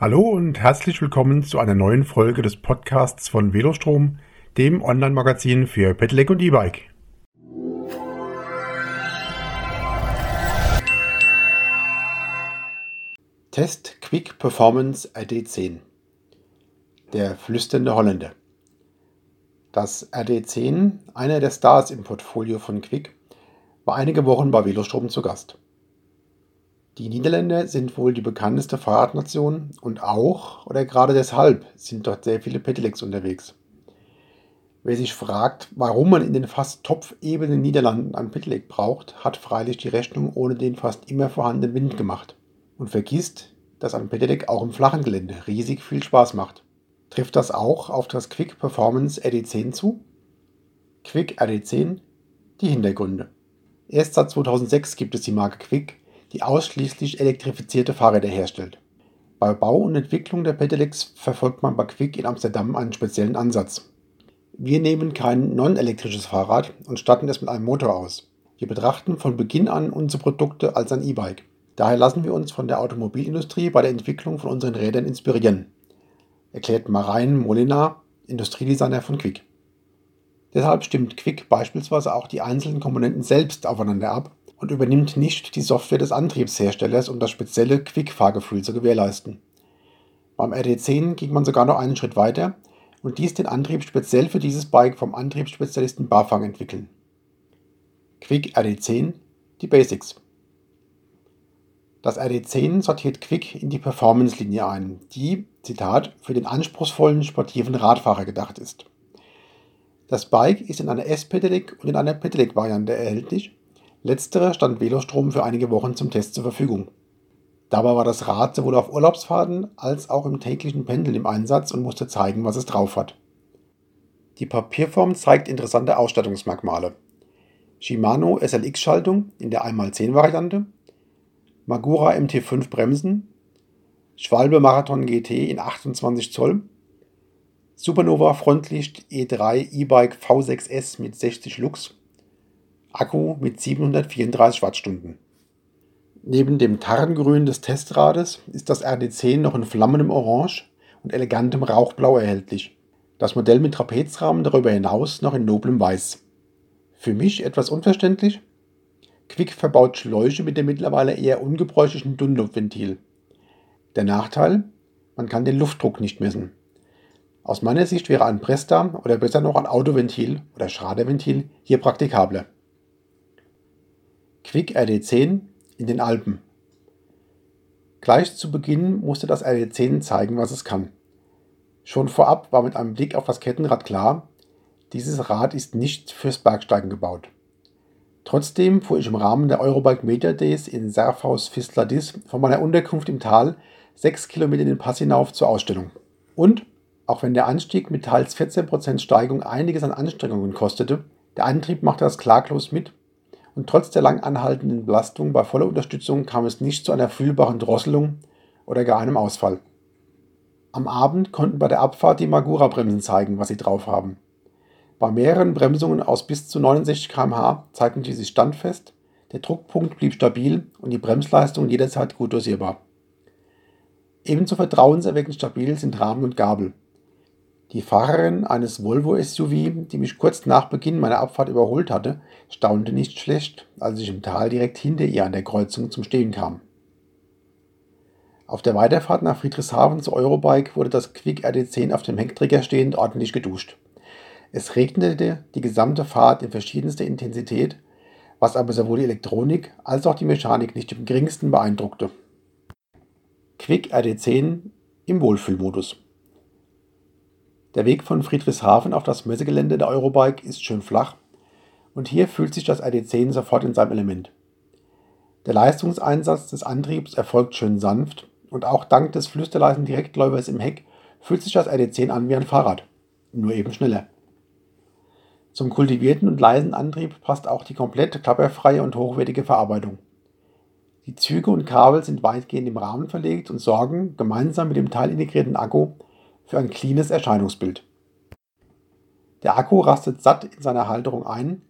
Hallo und herzlich willkommen zu einer neuen Folge des Podcasts von Velostrom, dem Online-Magazin für Pedelec und E-Bike. Test Quick Performance RD10. Der flüsternde Holländer. Das RD10, einer der Stars im Portfolio von Quick, war einige Wochen bei Velostrom zu Gast. Die Niederländer sind wohl die bekannteste Fahrradnation und auch oder gerade deshalb sind dort sehr viele Pedelecs unterwegs. Wer sich fragt, warum man in den fast topfebenen Niederlanden ein Pedelec braucht, hat freilich die Rechnung ohne den fast immer vorhandenen Wind gemacht und vergisst, dass ein Pedelec auch im flachen Gelände riesig viel Spaß macht. Trifft das auch auf das Quick Performance RD10 zu? Quick RD10, die Hintergründe. Erst seit 2006 gibt es die Marke Quick, die ausschließlich elektrifizierte Fahrräder herstellt. Bei Bau und Entwicklung der Pedelecs verfolgt man bei Quick in Amsterdam einen speziellen Ansatz. Wir nehmen kein non-elektrisches Fahrrad und statten es mit einem Motor aus. Wir betrachten von Beginn an unsere Produkte als ein E-Bike. Daher lassen wir uns von der Automobilindustrie bei der Entwicklung von unseren Rädern inspirieren, erklärt Marijn Molenaar, Industriedesigner von Quick. Deshalb stimmt Quick beispielsweise auch die einzelnen Komponenten selbst aufeinander ab und übernimmt nicht die Software des Antriebsherstellers, um das spezielle Quick-Fahrgefühl zu gewährleisten. Beim RD10 ging man sogar noch einen Schritt weiter und ließ den Antrieb speziell für dieses Bike vom Antriebsspezialisten Bafang entwickeln. Quick RD10, die Basics. Das RD10 sortiert Quick in die Performance-Linie ein, die, Zitat, für den anspruchsvollen, sportiven Radfahrer gedacht ist. Das Bike ist in einer S-Pedelec und in einer Pedelec-Variante erhältlich. Letztere stand Velostrom für einige Wochen zum Test zur Verfügung. Dabei war das Rad sowohl auf Urlaubsfahrten als auch im täglichen Pendeln im Einsatz und musste zeigen, was es drauf hat. Die Papierform zeigt interessante Ausstattungsmerkmale. Shimano SLX-Schaltung in der 1x10-Variante, Magura MT5 Bremsen, Schwalbe Marathon GT in 28 Zoll, Supernova Frontlicht E3 E-Bike V6S mit 60 Lux, Akku mit 734 Wattstunden. Neben dem Tarngrün des Testrades ist das RD10 noch in flammendem Orange und elegantem Rauchblau erhältlich. Das Modell mit Trapezrahmen darüber hinaus noch in noblem Weiß. Für mich etwas unverständlich: Quick verbaut Schläuche mit dem mittlerweile eher ungebräuchlichen Dunlop-Ventil. Der Nachteil: man kann den Luftdruck nicht messen. Aus meiner Sicht wäre ein Presta oder besser noch ein Autoventil oder Schraderventil hier praktikabler. Quick RD10 in den Alpen. Gleich zu Beginn musste das RD10 zeigen, was es kann. Schon vorab war mit einem Blick auf das Kettenrad klar, dieses Rad ist nicht fürs Bergsteigen gebaut. Trotzdem fuhr ich im Rahmen der Eurobike Meter Days in Serfaus-Visladis von meiner Unterkunft im Tal 6 Kilometer den Pass hinauf zur Ausstellung. Und, auch wenn der Anstieg mit teils 14% Steigung einiges an Anstrengungen kostete, der Antrieb machte das klaglos mit. Und trotz der lang anhaltenden Belastung bei voller Unterstützung kam es nicht zu einer fühlbaren Drosselung oder gar einem Ausfall. Am Abend konnten bei der Abfahrt die Magura-Bremsen zeigen, was sie drauf haben. Bei mehreren Bremsungen aus bis zu 69 km/h zeigten sie sich standfest, der Druckpunkt blieb stabil und die Bremsleistung jederzeit gut dosierbar. Ebenso vertrauenserweckend stabil sind Rahmen und Gabel. Die Fahrerin eines Volvo-SUV, die mich kurz nach Beginn meiner Abfahrt überholt hatte, staunte nicht schlecht, als ich im Tal direkt hinter ihr an der Kreuzung zum Stehen kam. Auf der Weiterfahrt nach Friedrichshafen zur Eurobike wurde das Quick RD10 auf dem Heckträger stehend ordentlich geduscht. Es regnete die gesamte Fahrt in verschiedenster Intensität, was aber sowohl die Elektronik als auch die Mechanik nicht im geringsten beeindruckte. Quick RD10 im Wohlfühlmodus. Der Weg von Friedrichshafen auf das Messegelände der Eurobike ist schön flach und hier fühlt sich das RD10 sofort in seinem Element. Der Leistungseinsatz des Antriebs erfolgt schön sanft und auch dank des flüsterleisen Direktläufers im Heck fühlt sich das RD10 an wie ein Fahrrad, nur eben schneller. Zum kultivierten und leisen Antrieb passt auch die komplett klapperfreie und hochwertige Verarbeitung. Die Züge und Kabel sind weitgehend im Rahmen verlegt und sorgen, gemeinsam mit dem teilintegrierten Akku, für ein cleanes Erscheinungsbild. Der Akku rastet satt in seiner Halterung ein.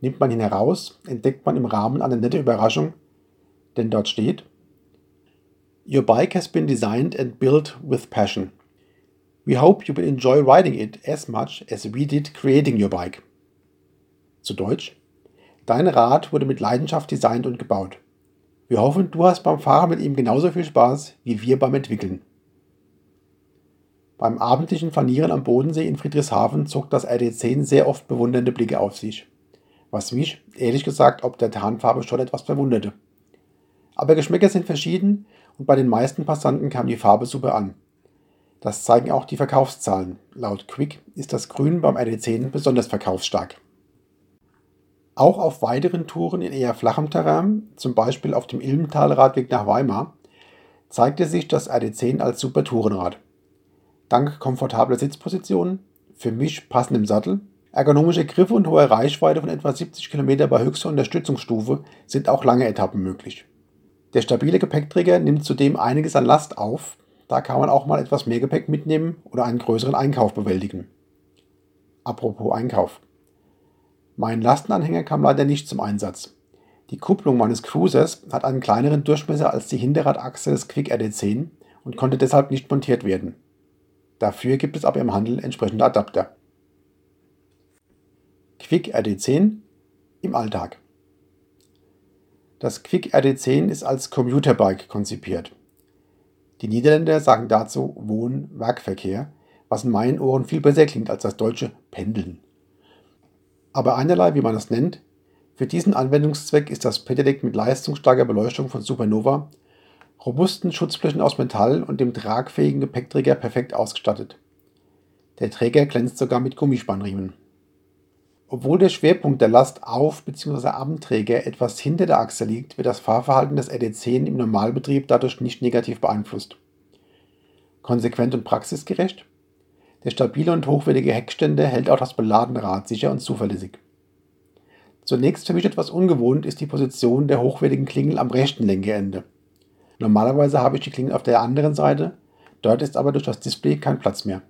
Nimmt man ihn heraus, entdeckt man im Rahmen eine nette Überraschung, denn dort steht: Your bike has been designed and built with passion. We hope you will enjoy riding it as much as we did creating your bike. Zu Deutsch: Dein Rad wurde mit Leidenschaft designt und gebaut. Wir hoffen, du hast beim Fahren mit ihm genauso viel Spaß wie wir beim Entwickeln. Beim abendlichen Flanieren am Bodensee in Friedrichshafen zog das RD10 sehr oft bewundernde Blicke auf sich, was mich, ehrlich gesagt, ob der Tarnfarbe schon etwas verwunderte. Aber Geschmäcker sind verschieden und bei den meisten Passanten kam die Farbe super an. Das zeigen auch die Verkaufszahlen. Laut Quick ist das Grün beim RD10 besonders verkaufsstark. Auch auf weiteren Touren in eher flachem Terrain, zum Beispiel auf dem Ilmentalradweg nach Weimar, zeigte sich das RD10 als super Tourenrad. Dank komfortabler Sitzpositionen, für mich passendem Sattel, ergonomische Griffe und hoher Reichweite von etwa 70 km bei höchster Unterstützungsstufe sind auch lange Etappen möglich. Der stabile Gepäckträger nimmt zudem einiges an Last auf, da kann man auch mal etwas mehr Gepäck mitnehmen oder einen größeren Einkauf bewältigen. Apropos Einkauf. Mein Lastenanhänger kam leider nicht zum Einsatz. Die Kupplung meines Cruisers hat einen kleineren Durchmesser als die Hinterradachse des Quick RD10 und konnte deshalb nicht montiert werden. Dafür gibt es aber im Handel entsprechende Adapter. Quick RD10 im Alltag. Das Quick RD10 ist als Commuterbike konzipiert. Die Niederländer sagen dazu Wohn-Werkverkehr, was in meinen Ohren viel besser klingt als das deutsche Pendeln. Aber einerlei, wie man das nennt, für diesen Anwendungszweck ist das Pedelec mit leistungsstarker Beleuchtung von Supernova, robusten Schutzflächen aus Metall und dem tragfähigen Gepäckträger perfekt ausgestattet. Der Träger glänzt sogar mit Gummispannriemen. Obwohl der Schwerpunkt der Last auf bzw. am Träger etwas hinter der Achse liegt, wird das Fahrverhalten des RD10 im Normalbetrieb dadurch nicht negativ beeinflusst. Konsequent und praxisgerecht: Der stabile und hochwertige Heckständer hält auch das beladene Rad sicher und zuverlässig. Zunächst für mich etwas ungewohnt ist die Position der hochwertigen Klingel am rechten Lenkerende. Normalerweise habe ich die Klingel auf der anderen Seite, dort ist aber durch das Display kein Platz mehr.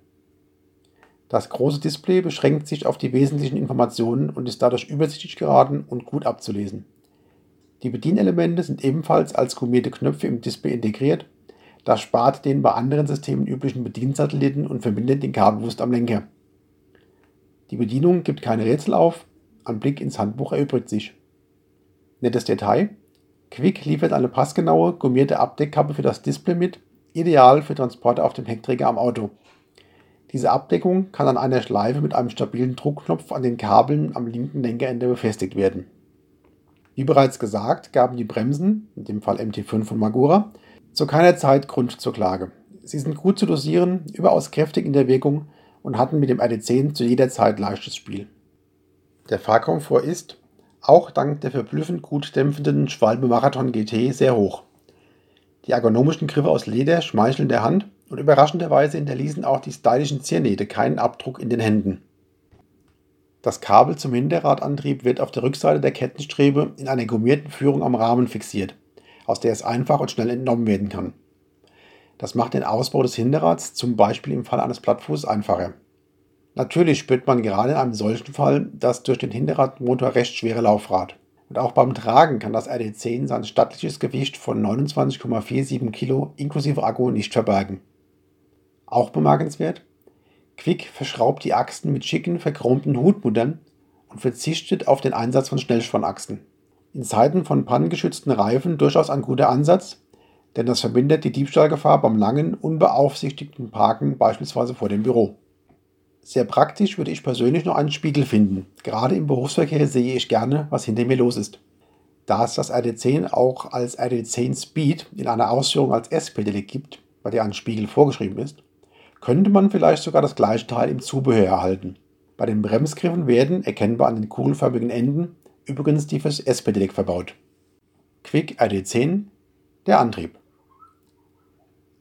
Das große Display beschränkt sich auf die wesentlichen Informationen und ist dadurch übersichtlich geraten und gut abzulesen. Die Bedienelemente sind ebenfalls als gummierte Knöpfe im Display integriert. Das spart den bei anderen Systemen üblichen Bediensatelliten und verbindet den Kabelwust am Lenker. Die Bedienung gibt keine Rätsel auf, ein Blick ins Handbuch erübrigt sich. Nettes Detail: Quick liefert eine passgenaue, gummierte Abdeckkappe für das Display mit, ideal für Transporte auf dem Heckträger am Auto. Diese Abdeckung kann an einer Schleife mit einem stabilen Druckknopf an den Kabeln am linken Lenkerende befestigt werden. Wie bereits gesagt, gaben die Bremsen, in dem Fall MT5 von Magura, zu keiner Zeit Grund zur Klage. Sie sind gut zu dosieren, überaus kräftig in der Wirkung und hatten mit dem RD10 zu jeder Zeit leichtes Spiel. Der Fahrkomfort ist, auch dank der verblüffend gut dämpfenden Schwalbe Marathon GT, sehr hoch. Die ergonomischen Griffe aus Leder schmeicheln der Hand und überraschenderweise hinterließen auch die stylischen Ziernähte keinen Abdruck in den Händen. Das Kabel zum Hinterradantrieb wird auf der Rückseite der Kettenstrebe in einer gummierten Führung am Rahmen fixiert, aus der es einfach und schnell entnommen werden kann. Das macht den Ausbau des Hinterrads, zum Beispiel im Fall eines Plattfußes, einfacher. Natürlich spürt man gerade in einem solchen Fall das durch den Hinterradmotor recht schwere Laufrad. Und auch beim Tragen kann das RD10 sein stattliches Gewicht von 29,47 Kilo inklusive Akku nicht verbergen. Auch bemerkenswert: Quick verschraubt die Achsen mit schicken, verchromten Hutmuttern und verzichtet auf den Einsatz von Schnellspannachsen. In Zeiten von pannengeschützten Reifen durchaus ein guter Ansatz, denn das vermindert die Diebstahlgefahr beim langen, unbeaufsichtigten Parken, beispielsweise vor dem Büro. Sehr praktisch würde ich persönlich noch einen Spiegel finden. Gerade im Berufsverkehr sehe ich gerne, was hinter mir los ist. Da es das RD10 auch als RD10 Speed in einer Ausführung als S-Pedelec gibt, bei der ein Spiegel vorgeschrieben ist, könnte man vielleicht sogar das gleiche Teil im Zubehör erhalten. Bei den Bremsgriffen werden, erkennbar an den kugelförmigen Enden, übrigens die fürs S-Pedelec verbaut. Quick RD10, der Antrieb.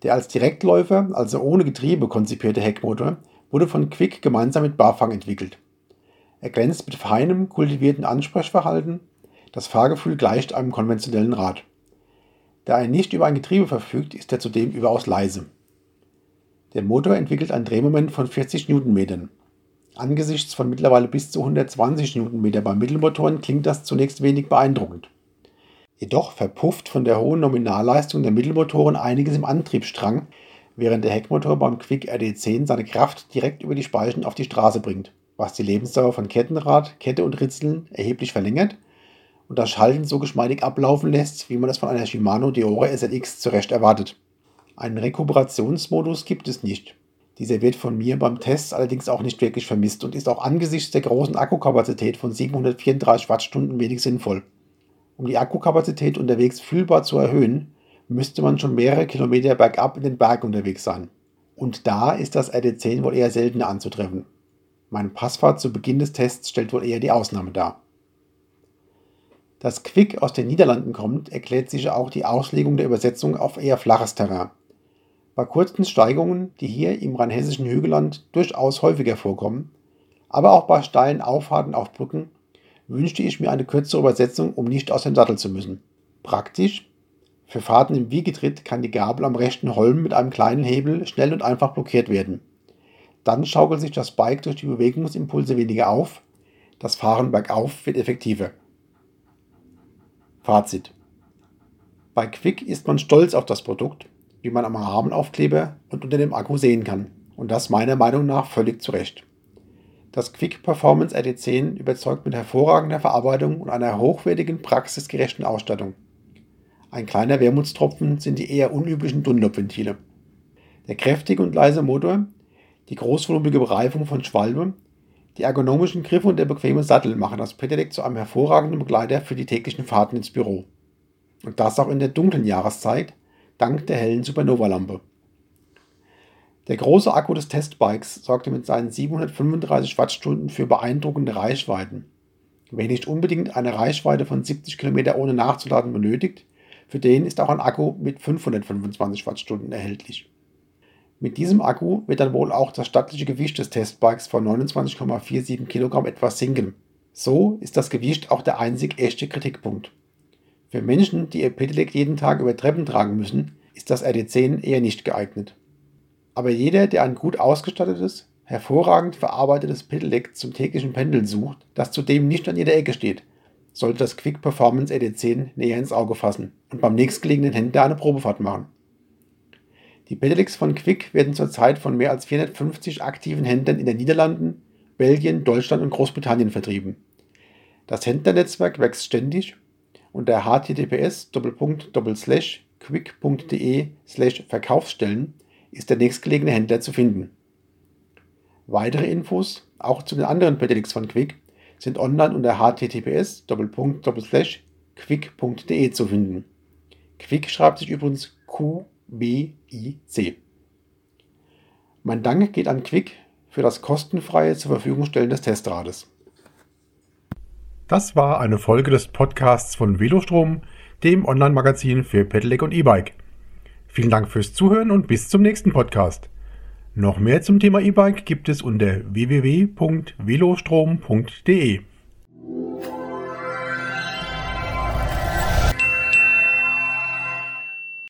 Der als Direktläufer, also ohne Getriebe konzipierte Heckmotor, wurde von Quick gemeinsam mit Bafang entwickelt. Er glänzt mit feinem, kultivierten Ansprechverhalten, das Fahrgefühl gleicht einem konventionellen Rad. Da er nicht über ein Getriebe verfügt, ist er zudem überaus leise. Der Motor entwickelt ein Drehmoment von 40 Newtonmetern. Angesichts von mittlerweile bis zu 120 Nm bei Mittelmotoren klingt das zunächst wenig beeindruckend. Jedoch verpufft von der hohen Nominalleistung der Mittelmotoren einiges im Antriebsstrang, während der Heckmotor beim Quick RD10 seine Kraft direkt über die Speichen auf die Straße bringt, was die Lebensdauer von Kettenrad, Kette und Ritzeln erheblich verlängert und das Schalten so geschmeidig ablaufen lässt, wie man es von einer Shimano Deore SLX zurecht erwartet. Einen Rekuperationsmodus gibt es nicht. Dieser wird von mir beim Test allerdings auch nicht wirklich vermisst und ist auch angesichts der großen Akkukapazität von 734 Wattstunden wenig sinnvoll. Um die Akkukapazität unterwegs fühlbar zu erhöhen, müsste man schon mehrere Kilometer bergab in den Bergen unterwegs sein. Und da ist das RD10 wohl eher seltener anzutreffen. Meine Passfahrt zu Beginn des Tests stellt wohl eher die Ausnahme dar. Dass Quick aus den Niederlanden kommt, erklärt sich auch die Auslegung der Übersetzung auf eher flaches Terrain. Bei kurzen Steigungen, die hier im rheinhessischen Hügelland durchaus häufiger vorkommen, aber auch bei steilen Auffahrten auf Brücken, wünschte ich mir eine kürzere Übersetzung, um nicht aus dem Sattel zu müssen. Praktisch: Für Fahrten im Wiegetritt kann die Gabel am rechten Holm mit einem kleinen Hebel schnell und einfach blockiert werden. Dann schaukelt sich das Bike durch die Bewegungsimpulse weniger auf, das Fahren bergauf wird effektiver. Fazit: Bei Quick ist man stolz auf das Produkt, wie man am Rahmenaufkleber und unter dem Akku sehen kann, und das meiner Meinung nach völlig zu Recht. Das Quick Performance RD10 überzeugt mit hervorragender Verarbeitung und einer hochwertigen, praxisgerechten Ausstattung. Ein kleiner Wermutstropfen sind die eher unüblichen Dunlop-Ventile. Der kräftige und leise Motor, die großvolumige Bereifung von Schwalbe, die ergonomischen Griffe und der bequeme Sattel machen das Pedelec zu einem hervorragenden Begleiter für die täglichen Fahrten ins Büro. Und das auch in der dunklen Jahreszeit, dank der hellen Supernova-Lampe. Der große Akku des Testbikes sorgte mit seinen 735 Wattstunden für beeindruckende Reichweiten. Wer nicht unbedingt eine Reichweite von 70 Kilometer ohne nachzuladen benötigt, für den ist auch ein Akku mit 525 Wattstunden erhältlich. Mit diesem Akku wird dann wohl auch das stattliche Gewicht des Testbikes von 29,47 Kilogramm etwas sinken. So ist das Gewicht auch der einzig echte Kritikpunkt. Für Menschen, die ihr Pedelec jeden Tag über Treppen tragen müssen, ist das RD10 eher nicht geeignet. Aber jeder, der ein gut ausgestattetes, hervorragend verarbeitetes Pedelec zum täglichen Pendeln sucht, das zudem nicht an jeder Ecke steht, sollte das Quick Performance RD10 näher ins Auge fassen und beim nächstgelegenen Händler eine Probefahrt machen. Die Pedelecs von Quick werden zurzeit von mehr als 450 aktiven Händlern in den Niederlanden, Belgien, Deutschland und Großbritannien vertrieben. Das Händlernetzwerk wächst ständig und der https://quick.de/Verkaufsstellen ist der nächstgelegene Händler zu finden. Weitere Infos, auch zu den anderen Pedelecs von Quick, sind online unter https://quick.de zu finden. Quick schreibt sich übrigens QBIC. Mein Dank geht an Quick für das kostenfreie zur Verfügung stellen des Testrades. Das war eine Folge des Podcasts von Velostrom, dem Online-Magazin für Pedelec und E-Bike. Vielen Dank fürs Zuhören und bis zum nächsten Podcast. Noch mehr zum Thema E-Bike gibt es unter www.velostrom.de.